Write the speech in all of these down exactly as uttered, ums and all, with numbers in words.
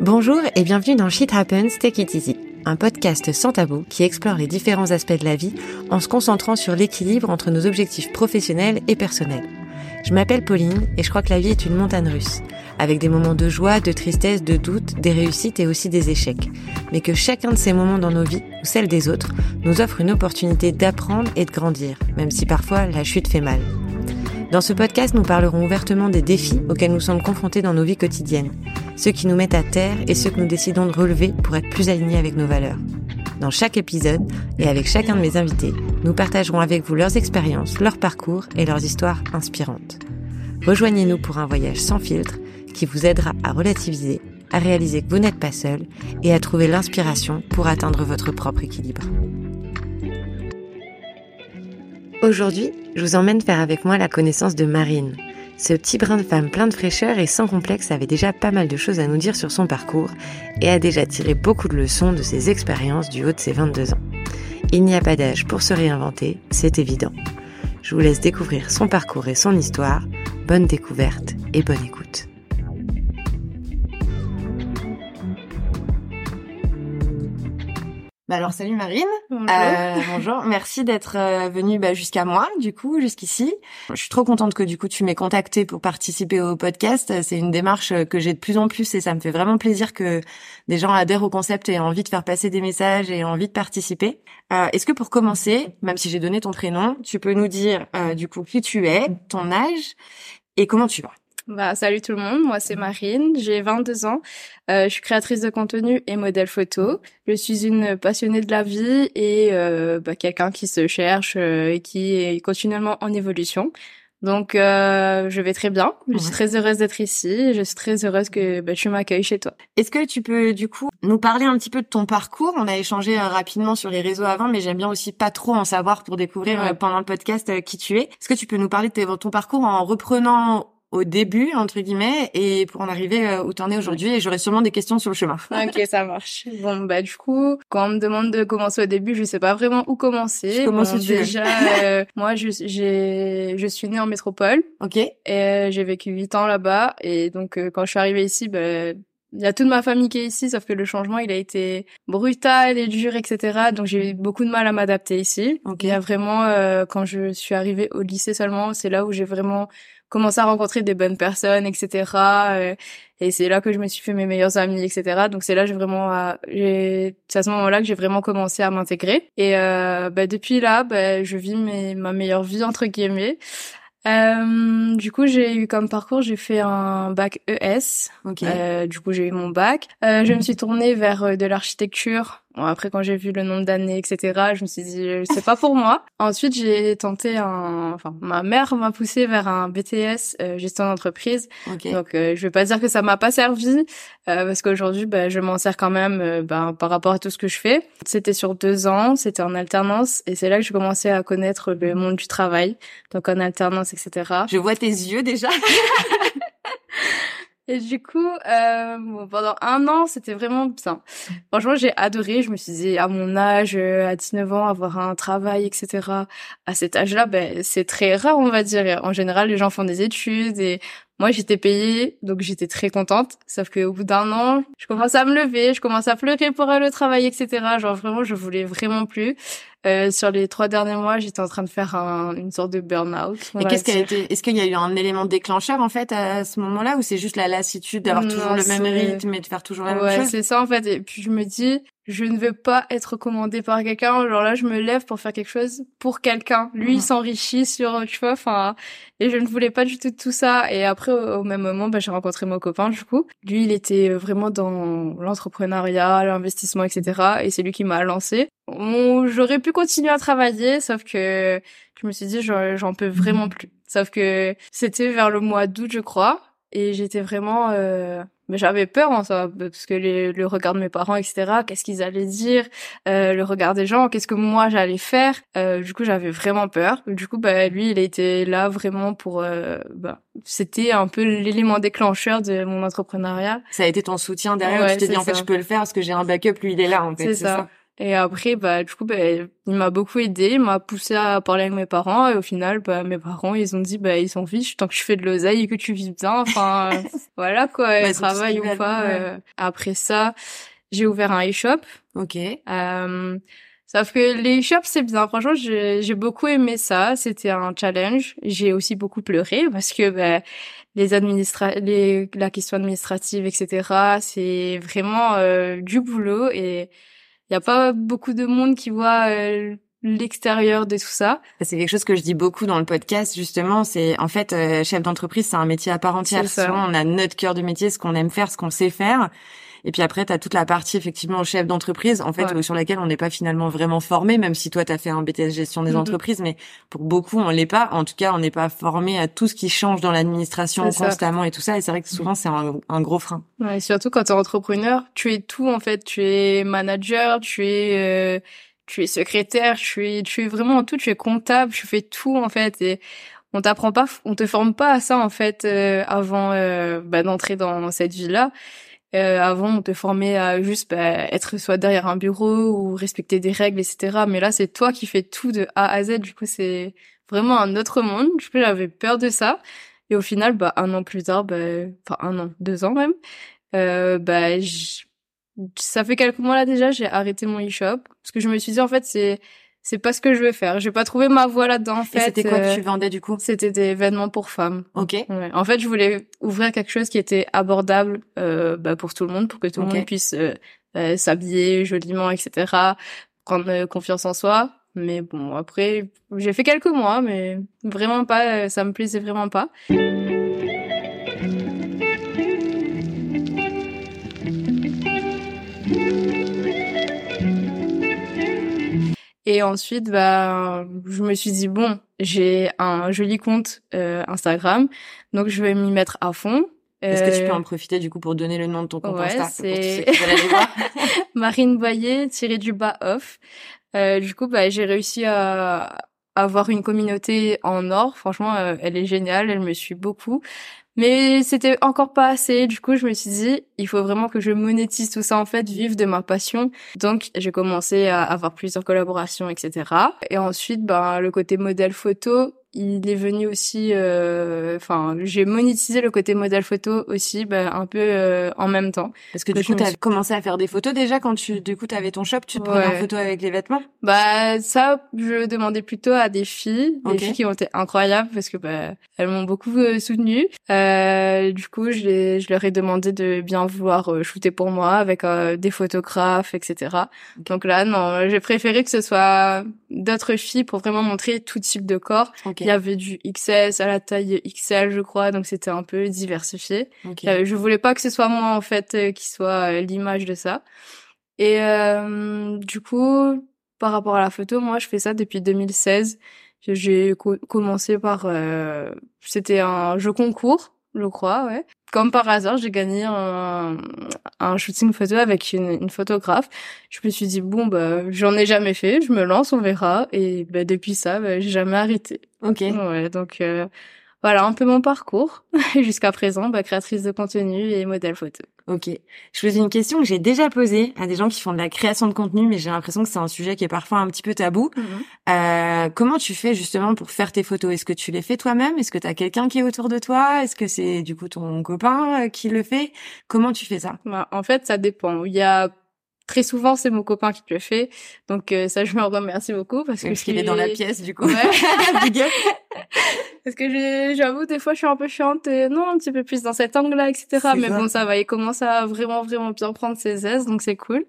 Bonjour et bienvenue dans Shit Happens, Take It Easy, un podcast sans tabou qui explore les différents aspects de la vie en se concentrant sur l'équilibre entre nos objectifs professionnels et personnels. Je m'appelle Pauline et je crois que la vie est une montagne russe, avec des moments de joie, de tristesse, de doute, des réussites et aussi des échecs, mais que chacun de ces moments dans nos vies, ou celles des autres, nous offre une opportunité d'apprendre et de grandir, même si parfois la chute fait mal. Dans ce podcast, nous parlerons ouvertement des défis auxquels nous sommes confrontés dans nos vies quotidiennes, ceux qui nous mettent à terre et ceux que nous décidons de relever pour être plus alignés avec nos valeurs. Dans chaque épisode, et avec chacun de mes invités, nous partagerons avec vous leurs expériences, leurs parcours et leurs histoires inspirantes. Rejoignez-nous pour un voyage sans filtre qui vous aidera à relativiser, à réaliser que vous n'êtes pas seul et à trouver l'inspiration pour atteindre votre propre équilibre. Aujourd'hui, je vous emmène faire avec moi la connaissance de Marine. Ce petit brin de femme plein de fraîcheur et sans complexe avait déjà pas mal de choses à nous dire sur son parcours et a déjà tiré beaucoup de leçons de ses expériences du haut de ses vingt-deux ans. Il n'y a pas d'âge pour se réinventer, c'est évident. Je vous laisse découvrir son parcours et son histoire. Bonne découverte et bonne écoute. Bah alors salut Marine, bonjour, euh, bonjour. Merci d'être euh, venue bah, jusqu'à moi du coup, jusqu'ici. Je suis trop contente que du coup tu m'aies contactée pour participer au podcast, c'est une démarche que j'ai de plus en plus et ça me fait vraiment plaisir que des gens adhèrent au concept et aient envie de faire passer des messages et aient envie de participer. Euh, est-ce que pour commencer, même si j'ai donné ton prénom, tu peux nous dire euh, du coup qui tu es, ton âge et comment tu vas? Bah, salut tout le monde, moi c'est Marine, j'ai vingt-deux ans, euh, je suis créatrice de contenu et modèle photo. Je suis une passionnée de la vie et euh, bah, quelqu'un qui se cherche euh, et qui est continuellement en évolution. Donc euh, je vais très bien, je ouais. suis très heureuse d'être ici, je suis très heureuse que bah, tu m'accueilles chez toi. Est-ce que tu peux du coup nous parler un petit peu de ton parcours? On a échangé euh, rapidement sur les réseaux avant, mais j'aime bien aussi pas trop en savoir pour découvrir ouais. euh, pendant le podcast euh, qui tu es. Est-ce que tu peux nous parler de ton parcours en reprenant au début, entre guillemets, et pour en arriver où t'en es aujourd'hui, et j'aurai sûrement des questions sur le chemin. Ok, ça marche. Bon, bah, du coup, quand on me demande de commencer au début, je sais pas vraiment où commencer. Je commence bon, déjà, euh, moi, je, j'ai, je suis née en métropole. Ok. Et euh, j'ai vécu huit ans là-bas, et donc, euh, quand je suis arrivée ici, bah, il y a toute ma famille qui est ici, sauf que le changement, il a été brutal et dur, et cetera. Donc, j'ai eu beaucoup de mal à m'adapter ici. Okay. Il y a vraiment, euh, quand je suis arrivée au lycée seulement, c'est là où j'ai vraiment commencer à rencontrer des bonnes personnes, et cetera. Et c'est là que je me suis fait mes meilleurs amis, et cetera. Donc c'est là que j'ai vraiment, j'ai... c'est à ce moment-là que j'ai vraiment commencé à m'intégrer. Et euh, bah, depuis là, bah, je vis mes... ma meilleure vie entre guillemets. Euh, du coup, j'ai eu comme parcours, j'ai fait un bac E S. Okay. Euh, du coup, j'ai eu mon bac. Euh, je me suis tournée vers de l'architecture. Bon, après, quand j'ai vu le nombre d'années, et cetera, je me suis dit, c'est pas pour moi. Ensuite, j'ai tenté un... Enfin, ma mère m'a poussée vers un B T S, euh, gestion d'entreprise. Okay. Donc, euh, je vais pas dire que ça m'a pas servi, euh, parce qu'aujourd'hui, bah, je m'en sers quand même euh, bah, par rapport à tout ce que je fais. C'était sur deux ans, c'était en alternance, et c'est là que j'ai commencé à connaître le monde du travail, donc en alternance, et cetera. Je vois tes yeux déjà. Et du coup, euh, bon, pendant un an, c'était vraiment ça. Franchement, j'ai adoré. Je me suis dit, à mon âge, à dix-neuf ans, avoir un travail, et cetera. À cet âge-là, ben, c'est très rare, on va dire. En général, les gens font des études et moi, j'étais payée, donc j'étais très contente. Sauf qu'au bout d'un an, je commençais à me lever, je commençais à pleurer pour le travail, et cetera. Genre vraiment, je voulais vraiment plus. Euh, sur les trois derniers mois, j'étais en train de faire un, une sorte de burn-out. Et qu'est-ce qu'elle était, est-ce qu'il y a eu un élément déclencheur, en fait, à ce moment-là, ou c'est juste la lassitude d'avoir non, toujours le c'est... même rythme et de faire toujours la ouais, même chose? Ouais, c'est ça, en fait. Et puis, je me dis, je ne veux pas être commandée par quelqu'un. Genre là, je me lève pour faire quelque chose pour quelqu'un. Lui, mmh. il s'enrichit sur, tu vois, enfin, et je ne voulais pas du tout tout ça. Et après, au, au même moment, bah, j'ai rencontré mon copain, du coup. Lui, il était vraiment dans l'entrepreneuriat, l'investissement, et cetera. Et c'est lui qui m'a lancée. On, j'aurais pu continuer à travailler, sauf que je me suis dit, j'en, j'en peux vraiment plus. Sauf que c'était vers le mois d'août, je crois. Et j'étais vraiment... Euh... Mais j'avais peur en soi, parce que les, le regard de mes parents, et cetera, qu'est-ce qu'ils allaient dire, euh, le regard des gens, qu'est-ce que moi j'allais faire. Euh, du coup, j'avais vraiment peur. Du coup, bah lui, il était là vraiment pour... Euh, bah, c'était un peu l'élément déclencheur de mon entrepreneuriat. Ça a été ton soutien derrière, ouais, tu t'es dit, en fait, je peux le faire, parce que j'ai un backup, lui, il est là, en fait. C'est, c'est ça. ça. Et après, bah, du coup, bah, il m'a beaucoup aidée, il m'a poussée à parler avec mes parents. Et au final, bah, mes parents, ils ont dit, bah, ils s'en fichent tant que je fais de l'oseille et que tu vis bien. Enfin, euh, voilà, quoi, bah, travail ou pas. Euh... Ouais. Après ça, j'ai ouvert un e-shop. OK. Euh, sauf que les e-shops, c'est bien. Franchement, j'ai, j'ai beaucoup aimé ça. C'était un challenge. J'ai aussi beaucoup pleuré parce que, bah, les administra les, la question administrative, et cetera, c'est vraiment euh, du boulot et... Il n'y a pas beaucoup de monde qui voit euh, l'extérieur de tout ça. C'est quelque chose que je dis beaucoup dans le podcast, justement. C'est en fait, euh, chef d'entreprise, c'est un métier à part entière. Souvent, on a notre cœur de métier, ce qu'on aime faire, ce qu'on sait faire. Et puis après, tu as toute la partie, effectivement, chef d'entreprise, en fait, ouais. sur laquelle on n'est pas finalement vraiment formé, même si toi, tu as fait un B T S gestion des mmh. entreprises. Mais pour beaucoup, on l'est pas. En tout cas, on n'est pas formé à tout ce qui change dans l'administration constamment et tout ça. Et c'est vrai que souvent, c'est un, un gros frein. Ouais, et surtout quand tu es entrepreneur, tu es tout, en fait. Tu es manager, tu es... Euh... tu es secrétaire, tu es, tu es vraiment en tout, tu es comptable, tu fais tout, en fait, et on t'apprend pas, on te forme pas à ça, en fait, euh, avant, euh, bah, d'entrer dans, dans cette vie-là. Euh, avant, on te formait à juste, bah, être soit derrière un bureau ou respecter des règles, et cetera. Mais là, c'est toi qui fais tout de A à Z, du coup, c'est vraiment un autre monde. Du coup, j'avais peur de ça. Et au final, bah, un an plus tard, bah, enfin, un an, deux ans même, euh, bah, j'... ça fait quelques mois là déjà, j'ai arrêté mon e-shop parce que je me suis dit en fait c'est c'est pas ce que je veux faire. J'ai pas trouvé ma voie là-dedans en fait. Et c'était quoi euh... que tu vendais du coup? C'était des vêtements pour femmes. OK. Ouais. En fait, je voulais ouvrir quelque chose qui était abordable euh, bah pour tout le monde pour que tout okay. le monde puisse euh, euh, s'habiller joliment, et cetera, prendre euh, confiance en soi. Mais bon, après j'ai fait quelques mois mais vraiment pas euh, ça me plaisait vraiment pas. Et ensuite, bah, je me suis dit bon, j'ai un joli compte euh, Instagram, donc je vais m'y mettre à fond. Euh... Est-ce que tu peux en profiter du coup pour donner le nom de ton compte ouais, Insta c'est pour tous ceux qui veulent aller voir. Marine Boyer tiré du bas off. Euh, du coup, bah, j'ai réussi à avoir une communauté en or. Franchement, euh, elle est géniale, elle me suit beaucoup. Mais c'était encore pas assez. Du coup, je me suis dit, il faut vraiment que je monétise tout ça, en fait, vivre de ma passion. Donc, j'ai commencé à avoir plusieurs collaborations, et cetera. Et ensuite, ben, le côté modèle photo, il est venu aussi... Enfin, euh, j'ai monétisé le côté modèle photo aussi, ben, un peu euh, en même temps. Parce que du coup, t'as commencé à faire des photos déjà quand tu, du coup, t'avais ton shop, tu te prenais en photo avec les vêtements? Bah, ça, je demandais plutôt à des filles, des okay. filles qui ont été incroyables parce que, bah, elles m'ont beaucoup euh, soutenue. Euh, du coup, je, les, je leur ai demandé de bien vouloir euh, shooter pour moi avec euh, des photographes, et cetera. Donc là, non, j'ai préféré que ce soit d'autres filles pour vraiment montrer tout type de corps. Okay. Il y avait du X S à la taille X L, je crois, donc c'était un peu diversifié. Okay. Je voulais pas que ce soit moi, en fait, qui soit l'image de ça. Et euh, du coup, par rapport à la photo, moi, je fais ça depuis deux mille seize. J'ai co- commencé par... Euh, c'était un jeu concours, je crois, ouais. Comme par hasard, j'ai gagné un, un shooting photo avec une, une photographe. Je me suis dit, bon, bah, j'en ai jamais fait, je me lance, on verra. Et bah, depuis ça, bah, j'ai jamais arrêté. OK. Ouais, donc, euh, voilà un peu mon parcours. Jusqu'à présent, bah, créatrice de contenu et modèle photo. OK. Je posais une question que j'ai déjà posée à des gens qui font de la création de contenu, mais j'ai l'impression que c'est un sujet qui est parfois un petit peu tabou. Mm-hmm. Euh, comment tu fais justement pour faire tes photos? Est-ce que tu les fais toi-même? Est-ce que t'as quelqu'un qui est autour de toi? Est-ce que c'est du coup ton copain qui le fait? Comment tu fais ça? Bah, en fait, ça dépend. Il y a Très souvent, c'est mon copain qui le fait. Donc euh, ça, je me remercie beaucoup parce que... Parce qu'il est dans la pièce, du coup. Ouais. Parce que je, j'avoue, des fois, je suis un peu chiante. Et non, un petit peu plus dans cet angle-là, et cetera. C'est Mais vrai. Bon, ça va. Il commence à vraiment, vraiment bien prendre ses aises. Donc c'est cool.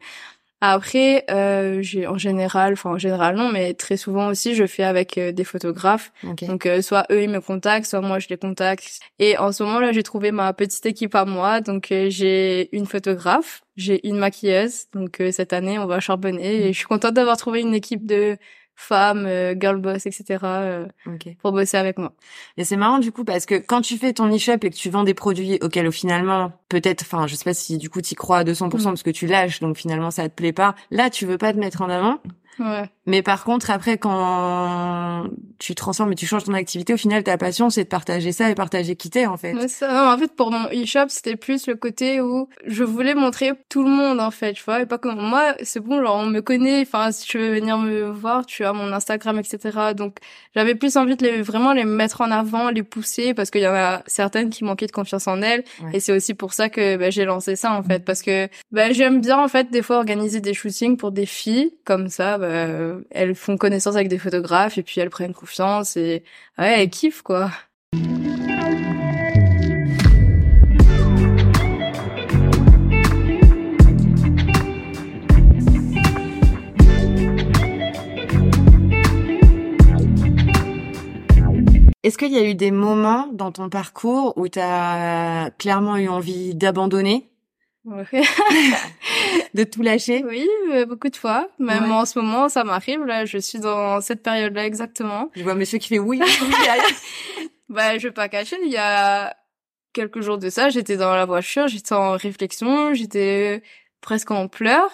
Après, euh, j'ai en général, enfin en général non, mais très souvent aussi, je fais avec euh, des photographes. Okay. Donc euh, soit eux ils me contactent, soit moi je les contacte. Et en ce moment là, j'ai trouvé ma petite équipe à moi. Donc euh, j'ai une photographe, j'ai une maquilleuse. Donc euh, cette année, on va charbonner. Et je suis contente d'avoir trouvé une équipe de femmes, euh, girl boss, et cetera. Euh, okay. Pour bosser avec moi. Et c'est marrant du coup parce que quand tu fais ton e-shop et que tu vends des produits auxquels au finalement peut-être, enfin je sais pas si du coup t'y crois à deux cents pour cent parce que tu lâches donc finalement ça te plaît pas. Là tu veux pas te mettre en avant. Ouais. Mais par contre, après, quand tu transformes et tu changes ton activité, au final, ta passion, c'est de partager ça et partager qui t'es, en fait. Ouais, ça, non, en fait, pour mon e-shop, c'était plus le côté où je voulais montrer tout le monde, en fait, tu vois, et pas comme moi, c'est bon, genre, on me connaît, enfin, si tu veux venir me voir, tu as mon Instagram, et cetera. Donc, j'avais plus envie de les, vraiment les mettre en avant, les pousser, parce qu'il y en a certaines qui manquaient de confiance en elles, ouais. Et c'est aussi pour ça que bah, j'ai lancé ça, en fait, parce que bah, j'aime bien, en fait, des fois, organiser des shootings pour des filles, comme ça, bah, Euh, elles font connaissance avec des photographes et puis elles prennent confiance et ouais, elles kiffent quoi. Est-ce qu'il y a eu des moments dans ton parcours où t'as clairement eu envie d'abandonner? Ouais. De tout lâcher? Oui, beaucoup de fois. Même ouais. En ce moment, ça m'arrive. Là, je suis dans cette période-là exactement. Je vois monsieur qui fait oui. Bah, je vais pas cacher. Il y a quelques jours de ça, j'étais dans la voiture, j'étais en réflexion, j'étais presque en pleurs.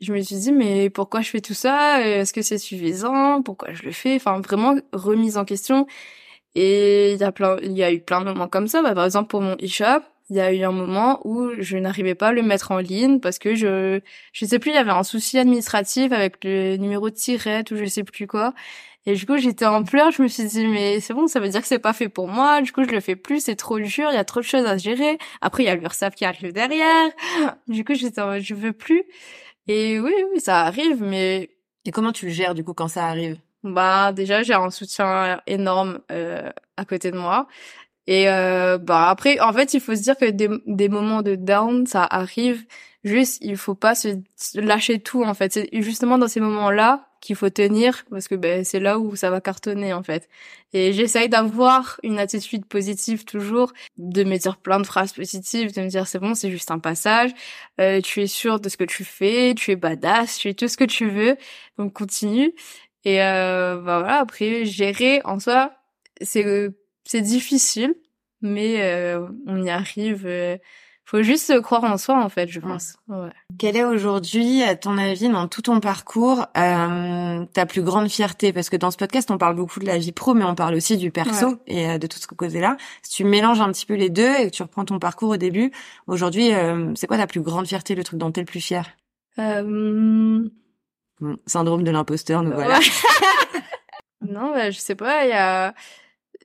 Je me suis dit, mais pourquoi je fais tout ça? Est-ce que c'est suffisant? Pourquoi je le fais? Enfin, vraiment remise en question. Et il y a plein, il y a eu plein de moments comme ça. Bah, par exemple, pour mon e-shop. Il y a eu un moment où je n'arrivais pas à le mettre en ligne parce que je je sais plus, il y avait un souci administratif avec le numéro de tirette ou je sais plus quoi. Et du coup, j'étais en pleurs, je me suis dit mais c'est bon, ça veut dire que c'est pas fait pour moi. Du coup, je le fais plus, c'est trop dur, il y a trop de choses à gérer. Après, il y a l'URSSAF qui arrive derrière. Du coup, j'étais en, je veux plus. Et oui, oui, ça arrive mais et comment tu le gères du coup quand ça arrive? Bah, déjà, j'ai un soutien énorme euh, à côté de moi. Et euh, bah après, en fait, il faut se dire que des, des moments de down, ça arrive. Juste, il faut pas se lâcher tout, en fait. C'est justement dans ces moments-là qu'il faut tenir, parce que ben c'est là où ça va cartonner, en fait. Et j'essaye d'avoir une attitude positive toujours, de me dire plein de phrases positives, de me dire c'est bon, c'est juste un passage, euh, tu es sûre de ce que tu fais, tu es badass, tu es tout ce que tu veux, donc continue. Et euh, bah voilà, après, gérer, en soi, c'est... C'est difficile, mais euh, on y arrive. Euh, faut juste croire en soi, en fait, je pense. Ouais. Quelle est aujourd'hui, à ton avis, dans tout ton parcours, euh, ta plus grande fierté? Parce que dans ce podcast, on parle beaucoup de la vie pro, mais on parle aussi du perso, ouais. Et euh, de tout ce côté-là. Si tu mélanges un petit peu les deux et que tu reprends ton parcours au début, aujourd'hui, euh, c'est quoi ta plus grande fierté, le truc dont t'es le plus fier? euh... Bon, syndrome de l'imposteur, nous voilà. Ouais. Non, bah, je sais pas, il y a...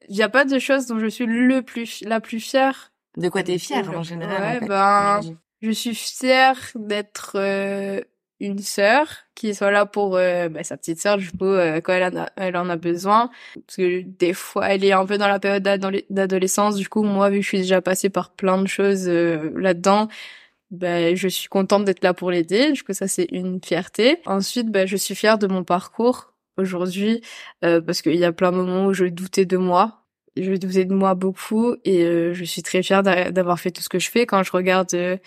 Il y a pas de choses dont je suis le plus la plus fière. De quoi t'es fière en général? Ouais, en fait. ben je suis fière d'être euh, une sœur qui soit là pour euh, bah, sa petite sœur du coup euh, quand elle, a, elle en a besoin, parce que des fois elle est un peu dans la période d'adolescence. Du coup moi vu que je suis déjà passée par plein de choses euh, là-dedans, ben je suis contente d'être là pour l'aider. Du coup ça c'est une fierté. Ensuite ben je suis fière de mon parcours aujourd'hui euh, parce qu'il y a plein de moments où je doutais de moi. Je doutais de moi beaucoup et euh, je suis très fière d'a- d'avoir fait tout ce que je fais. Quand je regarde euh,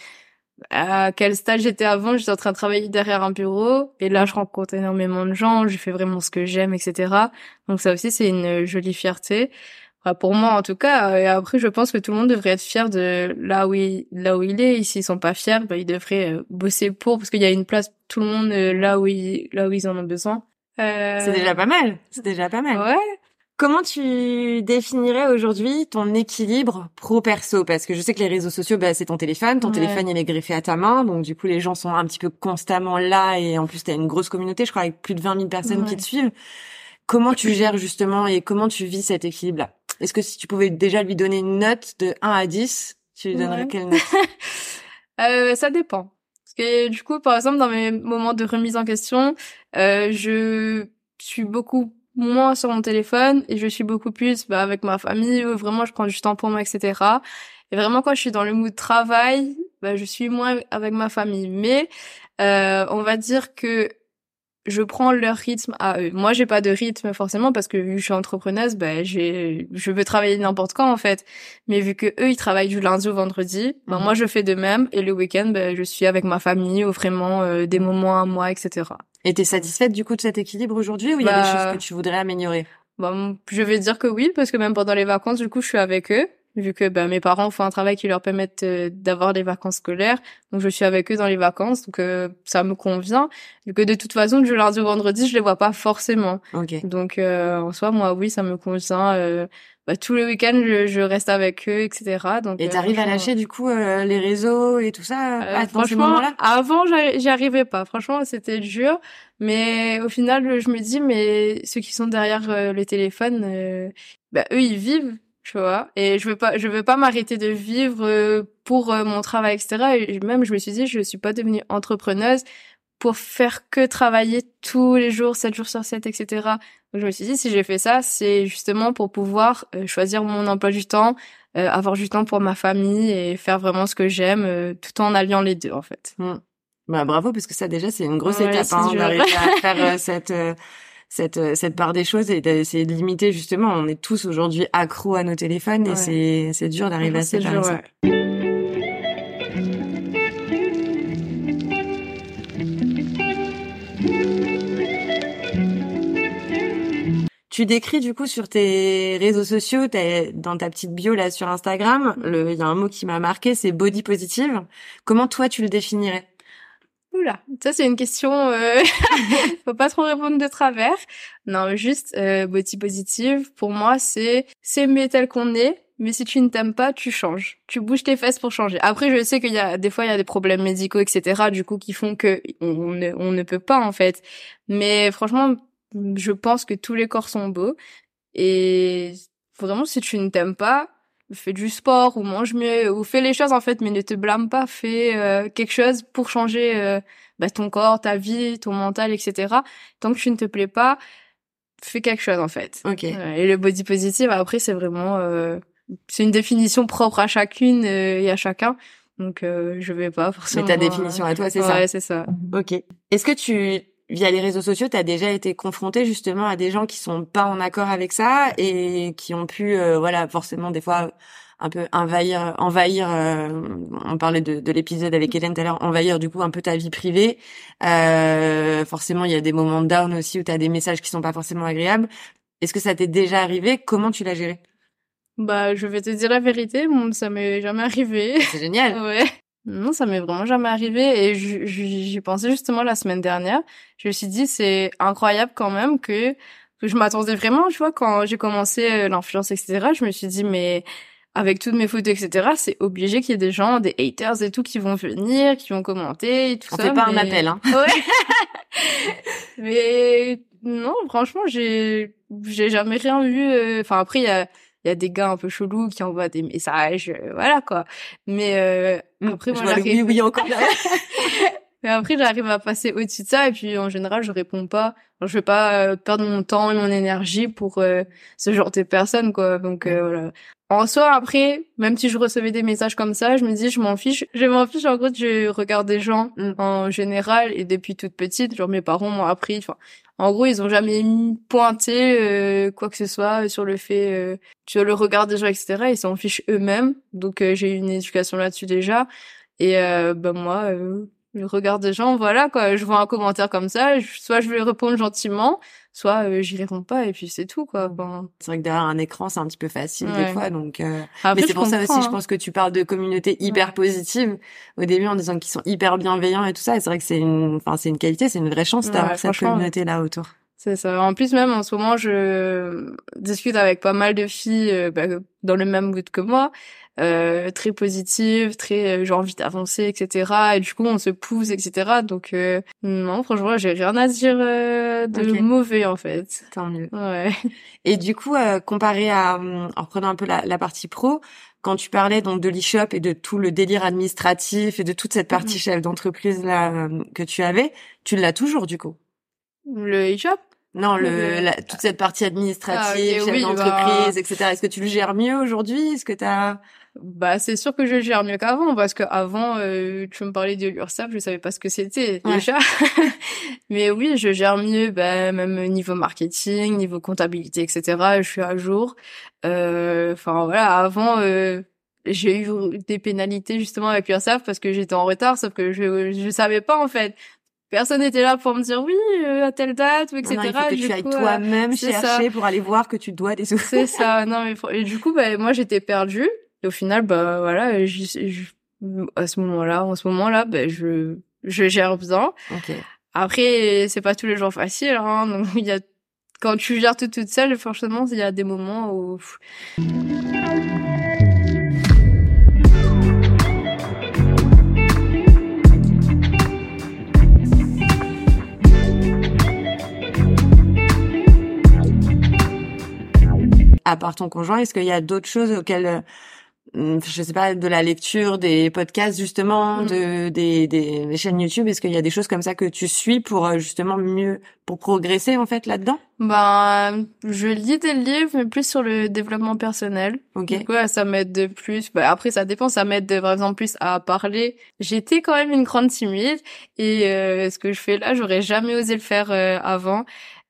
à quel stade j'étais avant, j'étais en train de travailler derrière un bureau et là je rencontre énormément de gens, je fais vraiment ce que j'aime, et cetera. Donc ça aussi c'est une jolie fierté. Enfin, pour moi en tout cas. Et après je pense que tout le monde devrait être fier de là où il, là où il est. Et s'ils sont pas fiers, ben, ils devraient euh, bosser pour, parce qu'il y a une place tout le monde euh, là où ils, là où ils en ont besoin. Euh... C'est déjà pas mal. C'est déjà pas mal. Ouais. Comment tu définirais aujourd'hui ton équilibre pro-perso? Parce que je sais que les réseaux sociaux, bah, c'est ton téléphone. Ton ouais. téléphone, il est greffé à ta main. Donc, du coup, les gens sont un petit peu constamment là. Et en plus, t'as une grosse communauté, je crois, avec plus de vingt mille personnes ouais. qui te suivent. Comment tu gères, justement, et comment tu vis cet équilibre-là? Est-ce que si tu pouvais déjà lui donner une note de un à dix, tu lui donnerais ouais. quelle note? euh, ça dépend. Parce que, du coup, par exemple, dans mes moments de remise en question, euh, je suis beaucoup... moins sur mon téléphone et je suis beaucoup plus bah avec ma famille où vraiment je prends du temps pour moi, etc. Et vraiment quand je suis dans le mood travail, bah je suis moins avec ma famille, mais euh, on va dire que je prends leur rythme à eux. Moi j'ai pas de rythme forcément parce que vu que je suis entrepreneuse, bah j'ai je veux travailler n'importe quand en fait, mais vu que eux ils travaillent du lundi au vendredi, bah mmh. moi je fais de même et le week-end bah je suis avec ma famille, offrant euh, des moments à moi, et cetera. Et t'es satisfaite du coup de cet équilibre aujourd'hui ou il bah, y a des choses que tu voudrais améliorer? Bah, je vais dire que oui, parce que même pendant les vacances, du coup, je suis avec eux. vu que ben, mes parents font un travail qui leur permet euh, d'avoir des vacances scolaires. Donc, je suis avec eux dans les vacances, donc euh, ça me convient. Vu que de toute façon, du lundi au vendredi, je les vois pas forcément. Okay. Donc, euh, en soi, moi, oui, ça me convient. Euh, bah, tous les week-ends, je, je reste avec eux, et cetera. Donc, et t'arrives euh, à lâcher, du coup, euh, les réseaux et tout ça euh, à franchement, ce avant, j'y arrivais pas. Franchement, c'était dur. Mais au final, je me dis, mais ceux qui sont derrière euh, le téléphone, euh, bah, eux, ils vivent. Tu vois, et je veux pas, je veux pas m'arrêter de vivre pour mon travail, et cetera. Et même, je me suis dit, je suis pas devenue entrepreneuse pour faire que travailler tous les jours, sept jours sur sept, et cetera. Donc, je me suis dit, si j'ai fait ça, c'est justement pour pouvoir choisir mon emploi du temps, euh, avoir du temps pour ma famille et faire vraiment ce que j'aime, euh, tout en alliant les deux, en fait. Mmh. Bah, bravo, parce que ça, déjà, c'est une grosse ouais, étape, hein, d'arriver à faire euh, cette... Euh... cette cette part des choses et d'essayer de limiter, justement. On est tous aujourd'hui accros à nos téléphones, ouais. et c'est c'est dur d'arriver à séparer ça. Ouais. Tu décris, du coup, sur tes réseaux sociaux, t'as, dans ta petite bio là sur Instagram, le il y a un mot qui m'a marqué, c'est body positive. Comment toi tu le définirais? Oula, ça c'est une question, euh... faut pas trop répondre de travers. Non, juste euh, body positive, pour moi, c'est s'aimer tel qu'on est, mais si tu ne t'aimes pas, tu changes. Tu bouges tes fesses pour changer. Après, je sais qu'il y a des fois il y a des problèmes médicaux, et cetera, du coup, qui font que on ne, on ne peut pas, en fait. Mais franchement, je pense que tous les corps sont beaux. Et vraiment, si tu ne t'aimes pas, fais du sport ou mange mieux ou fais les choses, en fait, mais ne te blâme pas, fais euh, quelque chose pour changer euh, bah, ton corps, ta vie, ton mental, et cetera. Tant que tu ne te plais pas, fais quelque chose, en fait. Ok. Euh, et le body positive, après, c'est vraiment... Euh, c'est une définition propre à chacune euh, et à chacun. Donc, euh, je vais pas forcément... Mais ta définition euh, à toi, c'est ouais, ça. Ouais, c'est ça. Ok. Est-ce que tu... via les réseaux sociaux, t'as déjà été confrontée justement à des gens qui sont pas en accord avec ça et qui ont pu, euh, voilà, forcément des fois un peu envahir, envahir. Euh, on parlait de, de l'épisode avec Hélène tout à l'heure, envahir du coup un peu ta vie privée. Euh, forcément, il y a des moments down aussi où t'as des messages qui sont pas forcément agréables. Est-ce que ça t'est déjà arrivé? Comment tu l'as géré? Bah, je vais te dire la vérité, bon, ça m'est jamais arrivé. C'est génial. Ouais. Non, ça m'est vraiment jamais arrivé et j'y pensais justement la semaine dernière. Je me suis dit, c'est incroyable quand même que, que je m'attendais vraiment, tu vois, quand j'ai commencé l'influence, et cetera. Je me suis dit, mais avec toutes mes photos, et cetera, c'est obligé qu'il y ait des gens, des haters et tout, qui vont venir, qui vont commenter et tout ça. On fait pas mais... un appel, hein. Ouais. Mais non, franchement, j'ai j'ai jamais rien eu. Enfin, après, il y a... Il y a des gars un peu chelous qui envoient des messages, euh, voilà quoi. Mais euh, mmh, après, moi, j'arrive... Oui, oui, encore. Mais après, j'arrive à passer au-dessus de ça. Et puis, en général, je réponds pas. Alors, je vais pas euh, perdre mon temps et mon énergie pour euh, ce genre de personnes, quoi. Donc, euh, voilà. En soi, après, même si je recevais des messages comme ça, je me dis, je m'en fiche. Je m'en fiche, en gros, je regarde des gens mmh. en général. Et depuis toute petite, genre, mes parents m'ont appris... Enfin, en gros, ils ont jamais pointé euh, quoi que ce soit sur le fait, euh, sur le regard des gens, et cetera. Ils s'en fichent eux-mêmes. Donc, euh, j'ai eu une éducation là-dessus déjà. Et euh, ben bah, moi, euh, le regard des gens, voilà quoi. Je vois un commentaire comme ça, je, soit je vais répondre gentiment, soit euh, j'y réponds pas et puis c'est tout quoi. Ben... C'est vrai que derrière un écran, c'est un petit peu facile ouais. des fois. Donc, euh... Après, mais c'est pour ça aussi, hein. Je pense que tu parles de communauté hyper ouais. positive au début en disant qu'ils sont hyper bienveillants et tout ça. Et c'est vrai que c'est une, enfin c'est une qualité, c'est une vraie chance d'avoir ouais, cette communauté là autour. C'est ça. En plus, même en ce moment, je discute avec pas mal de filles euh, bah, dans le même mood que moi, euh, très positives, très euh, j'ai envie d'avancer, et cetera. Et du coup, on se pousse, et cetera. Donc euh, non, franchement, j'ai rien à dire euh, de okay. mauvais en fait. Tant mieux. Ouais. Et du coup, euh, comparé à, en reprenant un peu la, la partie pro, quand tu parlais donc de l'e-shop et de tout le délire administratif et de toute cette partie mmh. chef d'entreprise là euh, que tu avais, tu l'as toujours du coup. Le e-shop? Non, le, la, toute cette partie administrative, ah, okay, chef oui, d'entreprise, bah... et cetera. Est-ce que tu le gères mieux aujourd'hui? Est-ce que t'as... Bah, c'est sûr que je le gère mieux qu'avant, parce que avant, euh, tu me parlais de l'URSSAF, je savais pas ce que c'était, ouais. déjà. Mais oui, je gère mieux, bah, même niveau marketing, niveau comptabilité, et cetera. Je suis à jour. Enfin, euh, voilà, avant, euh, j'ai eu des pénalités, justement, avec l'URSSAF, parce que j'étais en retard, sauf que je, je savais pas, en fait. Personne n'était là pour me dire oui euh, à telle date ou et cetera. Non, il faut que du tu ailles toi-même chercher ça. Pour aller voir que tu dois des sous. C'est ça. Non mais et du coup, bah, moi j'étais perdue Et au final, bah voilà, je, je, à ce moment-là, en ce moment-là, bah, je je gère bien. Okay. Après, c'est pas tous les jours facile, hein. Donc il y a quand tu gères tout toute seule, forcément, il y a des moments où. À part ton conjoint, est-ce qu'il y a d'autres choses auxquelles, je sais pas, de la lecture, des podcasts justement, mmh. de des, des des chaînes YouTube, est-ce qu'il y a des choses comme ça que tu suis pour justement mieux, pour progresser en fait là-dedans? Ben, je lis des livres, mais plus sur le développement personnel. Ok. Du coup, ça m'aide de plus. Ben, après, ça dépend. Ça m'aide de, par exemple, plus à parler. J'étais quand même une grande timide, et euh, ce que je fais là, j'aurais jamais osé le faire euh, avant.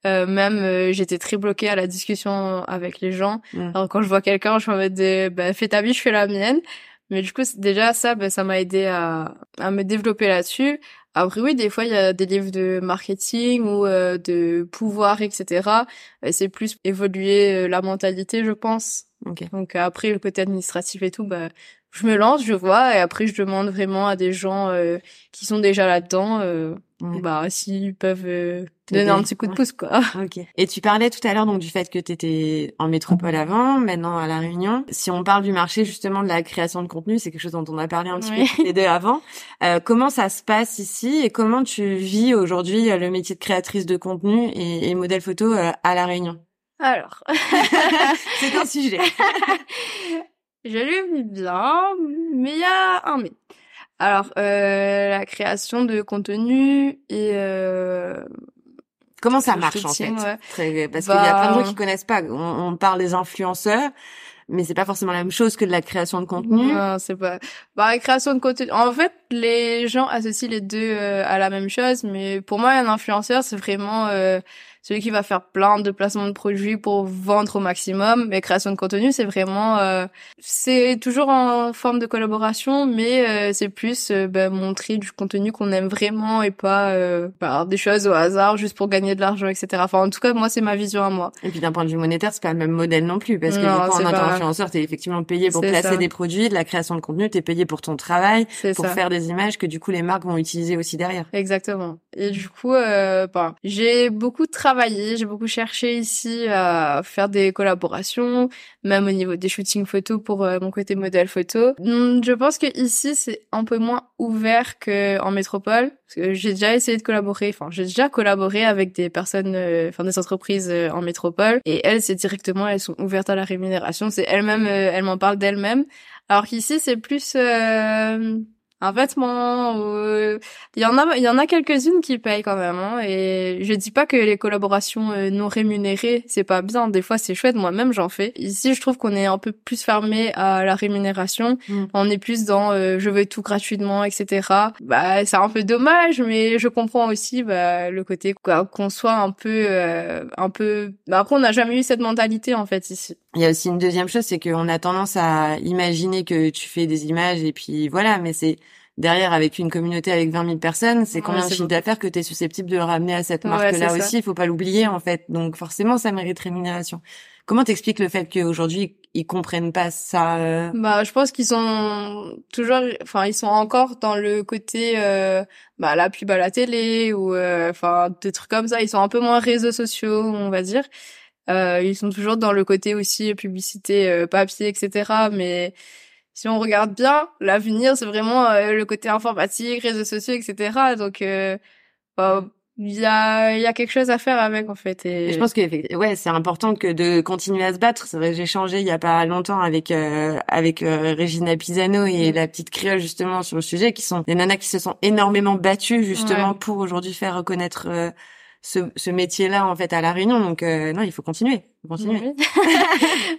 Euh, même euh, j'étais très bloquée à la discussion avec les gens. Mmh. Alors quand je vois quelqu'un, je me mets de bah, fais ta vie, je fais la mienne. Mais du coup, déjà ça, bah, ça m'a aidé à à me développer là-dessus. Après oui, des fois il y a des livres de marketing ou euh, de pouvoir, et cetera. Et c'est plus évoluer euh, la mentalité, je pense. Okay. Donc après le côté administratif et tout, bah je me lance, je vois, et après je demande vraiment à des gens euh, qui sont déjà là-dedans. Euh, Mmh. Bah, s'ils peuvent euh, donner un petit coup de pouce, quoi. Ok. Et tu parlais tout à l'heure, donc, du fait que t'étais en métropole avant, maintenant à La Réunion. Si on parle du marché, justement, de la création de contenu, c'est quelque chose dont on a parlé un petit oui. peu les deux avant. Euh, comment ça se passe ici et comment tu vis aujourd'hui le métier de créatrice de contenu et, et modèle photo euh, à La Réunion? Alors. C'est un sujet. Je le vis bien, mais il y a un mais. Alors, euh, la création de contenu et... Euh... Comment ça marche, en fait ouais. Très, parce bah... qu'il y a plein de gens qui connaissent pas. On, on parle des influenceurs, mais c'est pas forcément la même chose que de la création de contenu. Non, c'est pas... Bah, la création de contenu... En fait, les gens associent les deux euh, à la même chose, mais pour moi, un influenceur, c'est vraiment... Euh... celui qui va faire plein de placements de produits pour vendre au maximum. Mais création de contenu, c'est vraiment... Euh, c'est toujours en forme de collaboration, mais euh, c'est plus euh, bah, montrer du contenu qu'on aime vraiment et pas euh, bah, des choses au hasard juste pour gagner de l'argent, et cetera. Enfin, en tout cas, moi, c'est ma vision à moi. Et puis, d'un point de vue monétaire, c'est pas le même modèle non plus. Parce que non, du coup, en influenceur, t'es effectivement payé pour placer ça. Des produits, de la création de contenu, t'es payé pour ton travail, pour ça. Faire des images que, du coup, les marques vont utiliser aussi derrière. Exactement. Et du coup, euh, bah, j'ai beaucoup travaillé J'ai beaucoup cherché ici à faire des collaborations, même au niveau des shootings photos pour mon côté modèle photo. Je pense que ici c'est un peu moins ouvert que en métropole. Parce que j'ai déjà essayé de collaborer, enfin j'ai déjà collaboré avec des personnes, euh, enfin des entreprises euh, en métropole. Et elles, c'est directement, elles sont ouvertes à la rémunération. C'est elles-mêmes, euh, elles m'en parlent d'elles-mêmes. Alors qu'ici c'est plus euh, un vêtement, euh, il y en a, il y en a quelques-unes qui payent quand même, hein, et je dis pas que les collaborations euh, non rémunérées, c'est pas bien, des fois c'est chouette, moi-même j'en fais. Ici, je trouve qu'on est un peu plus fermé à la rémunération, mm. on est plus dans euh, je veux tout gratuitement, et cetera. Bah, c'est un peu dommage, mais je comprends aussi bah, le côté quoi, qu'on soit un peu, euh, un peu. Bah, après, on n'a jamais eu cette mentalité en fait ici. Il y a aussi une deuxième chose, c'est qu'on a tendance à imaginer que tu fais des images et puis voilà, mais c'est derrière avec une communauté avec vingt mille personnes, c'est combien de chiffre d'affaires que t'es susceptible de le ramener à cette marque-là ouais, aussi, il faut pas l'oublier en fait. Donc forcément, ça mérite rémunération. Comment t'expliques le fait qu'aujourd'hui ils comprennent pas ça euh... Bah, je pense qu'ils sont toujours, enfin, ils sont encore dans le côté, euh, bah, la pub à la télé ou, enfin, euh, des trucs comme ça. Ils sont un peu moins réseaux sociaux, on va dire. Euh, ils sont toujours dans le côté aussi publicité euh, papier, et cetera. Mais si on regarde bien, l'avenir, c'est vraiment euh, le côté informatique, réseaux sociaux, et cetera. Donc, euh, bah, il y a, il y a quelque chose à faire avec, en fait. Et... et je pense que, ouais, c'est important que de continuer à se battre. C'est vrai, j'ai changé il y a pas longtemps avec, euh, avec, euh, Régina Pisano et mmh. la petite créole, justement, sur le sujet, qui sont des nanas qui se sont énormément battues, justement, ouais. pour aujourd'hui faire reconnaître, euh, ce, ce métier-là, en fait, à La Réunion. Donc, euh, non, il faut continuer. Il faut continuer. Oui.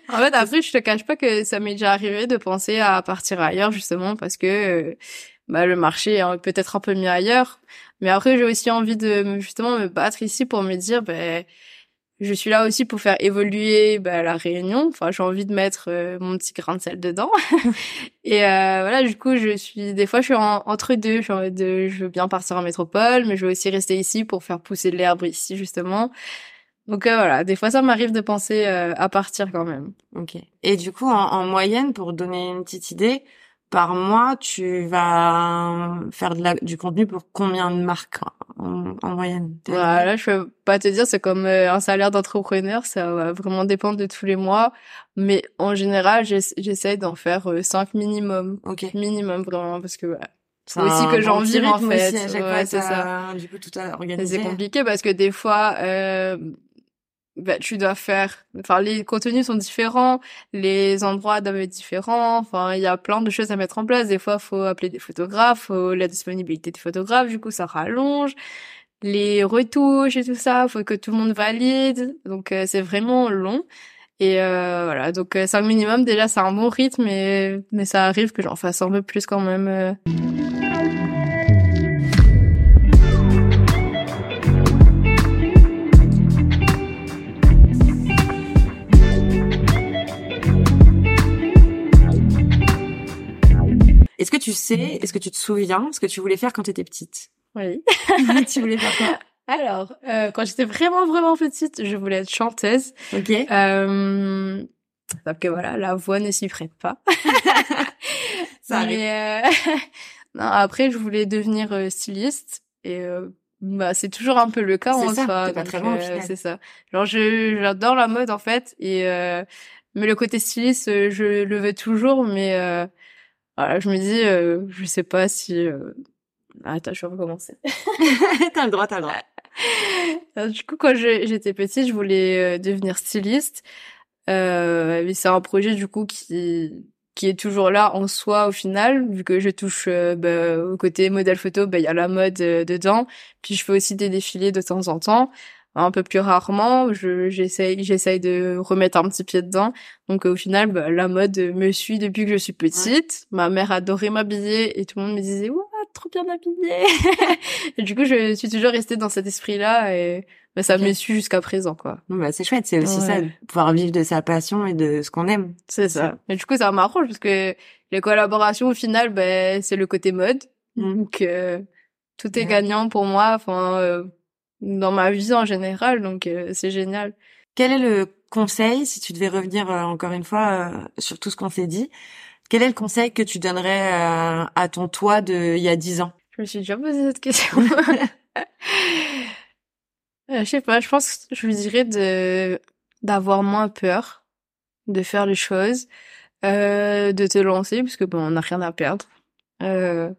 En fait, après, je te cache pas que ça m'est déjà arrivé de penser à partir ailleurs, justement, parce que, euh, bah, le marché est peut-être un peu mieux ailleurs. Mais après, j'ai aussi envie de, justement, me battre ici pour me dire, ben, bah, je suis là aussi pour faire évoluer, bah, La Réunion. Enfin, j'ai envie de mettre euh, mon petit grain de sel dedans. Et euh, voilà, du coup, je suis des fois, je suis en, entre deux. Je suis en, de, je veux bien partir en métropole, mais je veux aussi rester ici pour faire pousser de l'herbe ici, justement. Donc euh, voilà, des fois ça m'arrive de penser euh, à partir quand même. Ok. Et du coup, en, en moyenne, pour donner une petite idée, par mois, tu vas faire de la, du contenu pour combien de marques en, en moyenne? Voilà, là, je peux pas te dire, c'est comme euh, un salaire d'entrepreneur, ça va vraiment dépendre de tous les mois. Mais en général, j'essa- j'essaie d'en faire euh, cinq minimum. Ok. Minimum vraiment, parce que voilà. C'est aussi que j'en vire en fait. Aussi, à chaque ouais, fois, c'est ça. Du coup, tout à organiser. C'est compliqué parce que des fois, euh, bah, tu dois faire. Enfin, les contenus sont différents, les endroits doivent être différents. Enfin, il y a plein de choses à mettre en place. Des fois, faut appeler des photographes, faut la disponibilité des photographes. Du coup, ça rallonge les retouches et tout ça. Faut que tout le monde valide. Donc, euh, c'est vraiment long. Et euh, voilà. Donc, euh, cinq minimum déjà, c'est un bon rythme, mais mais ça arrive que j'en fasse un peu plus quand même. Euh... Est-ce que tu sais, est-ce que tu te souviens ce que tu voulais faire quand tu étais petite? Oui. Tu voulais faire quoi? Alors, euh, quand j'étais vraiment, vraiment petite, je voulais être chanteuse. Ok. Euh, sauf que voilà, la voix ne s'y prête pas. Ça arrive. Euh... Non, après, je voulais devenir euh, styliste et... Euh... bah c'est toujours un peu le cas en soi, euh, c'est ça, genre je j'adore la mode en fait et euh, mais le côté styliste je le veux toujours, mais euh, voilà, je me dis euh, je sais pas si euh... attends, je vais recommencer. t'as le droit t'as le droit Alors, du coup, quand je, j'étais petite, je voulais euh, devenir styliste, euh, mais c'est un projet du coup qui qui est toujours là en soi au final, vu que je touche euh, bah, au côté modèle photo, bah il y a la mode euh, dedans, puis je fais aussi des défilés de temps en temps, un peu plus rarement, je j'essaye j'essaye de remettre un petit pied dedans. Donc euh, au final, bah, la mode me suit depuis que je suis petite. Ouais. Ma mère adorait m'habiller et tout le monde me disait "Waouh, ouais, trop bien habillée." Et du coup, je suis toujours restée dans cet esprit-là et bah, ça okay. me suit jusqu'à présent, quoi. Non, bah, c'est chouette, c'est aussi ouais. ça, de pouvoir vivre de sa passion et de ce qu'on aime. C'est ça. Et du coup, ça m'arrange parce que les collaborations, au final, ben, bah, c'est le côté mode. Mm. Donc, euh, tout est ouais. gagnant pour moi, enfin, euh, dans ma vie en général, donc euh, c'est génial. Quel est le conseil, si tu devais revenir euh, encore une fois euh, sur tout ce qu'on s'est dit, quel est le conseil que tu donnerais euh, à ton toi de il y a dix ans? Je me suis déjà posé cette question. Euh, je sais pas, je pense que je vous dirais de d'avoir moins peur, de faire les choses, euh, de te lancer, parce que bon, on n'a rien à perdre. Euh,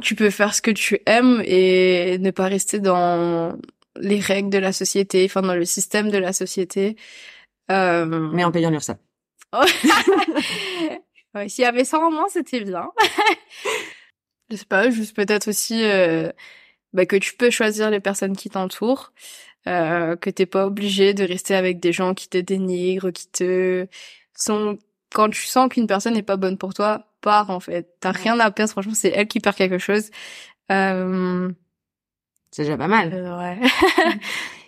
tu peux faire ce que tu aimes et ne pas rester dans les règles de la société, enfin dans le système de la société. Euh... Mais en payant l'U R S A. Ouais, s'il y avait ça en moins, c'était bien. Je sais pas, juste peut-être aussi... Euh... Bah, que tu peux choisir les personnes qui t'entourent, euh, que t'es pas obligé de rester avec des gens qui te dénigrent, qui te sont, quand tu sens qu'une personne n'est pas bonne pour toi, pars, en fait. T'as rien à perdre, franchement, c'est elle qui perd quelque chose. Euh... C'est déjà pas mal. Euh, ouais.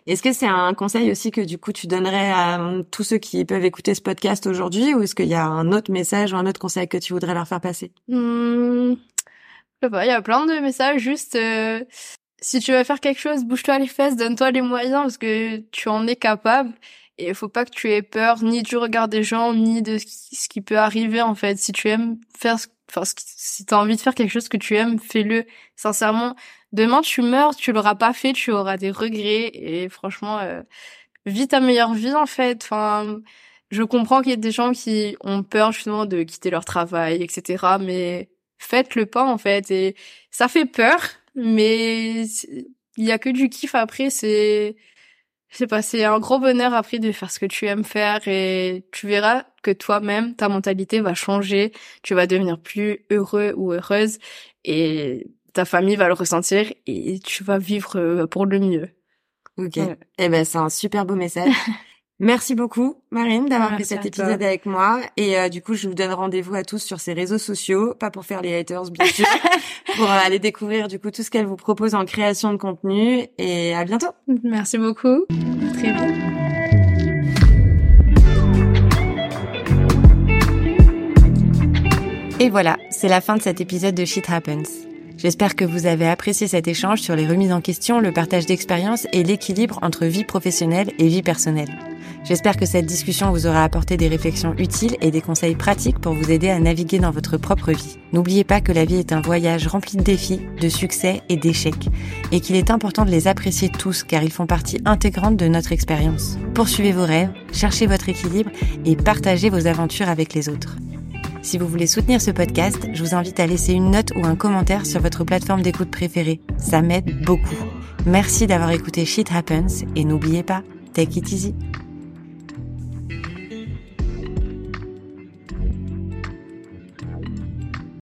Est-ce que c'est un conseil aussi que du coup tu donnerais à tous ceux qui peuvent écouter ce podcast aujourd'hui, ou est-ce qu'il y a un autre message ou un autre conseil que tu voudrais leur faire passer? Mmh... Je sais pas, il y a plein de messages, juste euh, si tu veux faire quelque chose, bouge-toi les fesses, donne-toi les moyens parce que tu en es capable et il faut pas que tu aies peur ni du regard des gens ni de ce qui, ce qui peut arriver en fait. Si tu aimes faire, enfin si t'as envie de faire quelque chose que tu aimes, fais-le sincèrement. Demain tu meurs, tu l'auras pas fait, tu auras des regrets et franchement euh, vis ta meilleure vie en fait. Enfin, je comprends qu'il y a des gens qui ont peur justement de quitter leur travail, et cetera. Mais faites le pas en fait, et ça fait peur, mais il y a que du kiff après. C'est, je sais pas, c'est un gros bonheur après de faire ce que tu aimes faire, et tu verras que toi-même ta mentalité va changer, tu vas devenir plus heureux ou heureuse, et ta famille va le ressentir, et tu vas vivre pour le mieux. Ok. Ouais. Eh ben c'est un super beau message. Merci beaucoup, Marine, d'avoir ah, fait cet épisode toi. Avec moi. Et euh, du coup, je vous donne rendez-vous à tous sur ses réseaux sociaux, pas pour faire les haters, bien sûr, pour euh, aller découvrir du coup tout ce qu'elle vous propose en création de contenu. Et à bientôt. Merci beaucoup. Très bien. Et voilà, c'est la fin de cet épisode de Shit Happens. J'espère que vous avez apprécié cet échange sur les remises en question, le partage d'expériences et l'équilibre entre vie professionnelle et vie personnelle. J'espère que cette discussion vous aura apporté des réflexions utiles et des conseils pratiques pour vous aider à naviguer dans votre propre vie. N'oubliez pas que la vie est un voyage rempli de défis, de succès et d'échecs, et qu'il est important de les apprécier tous car ils font partie intégrante de notre expérience. Poursuivez vos rêves, cherchez votre équilibre et partagez vos aventures avec les autres. Si vous voulez soutenir ce podcast, je vous invite à laisser une note ou un commentaire sur votre plateforme d'écoute préférée. Ça m'aide beaucoup. Merci d'avoir écouté Shit Happens et n'oubliez pas, take it easy.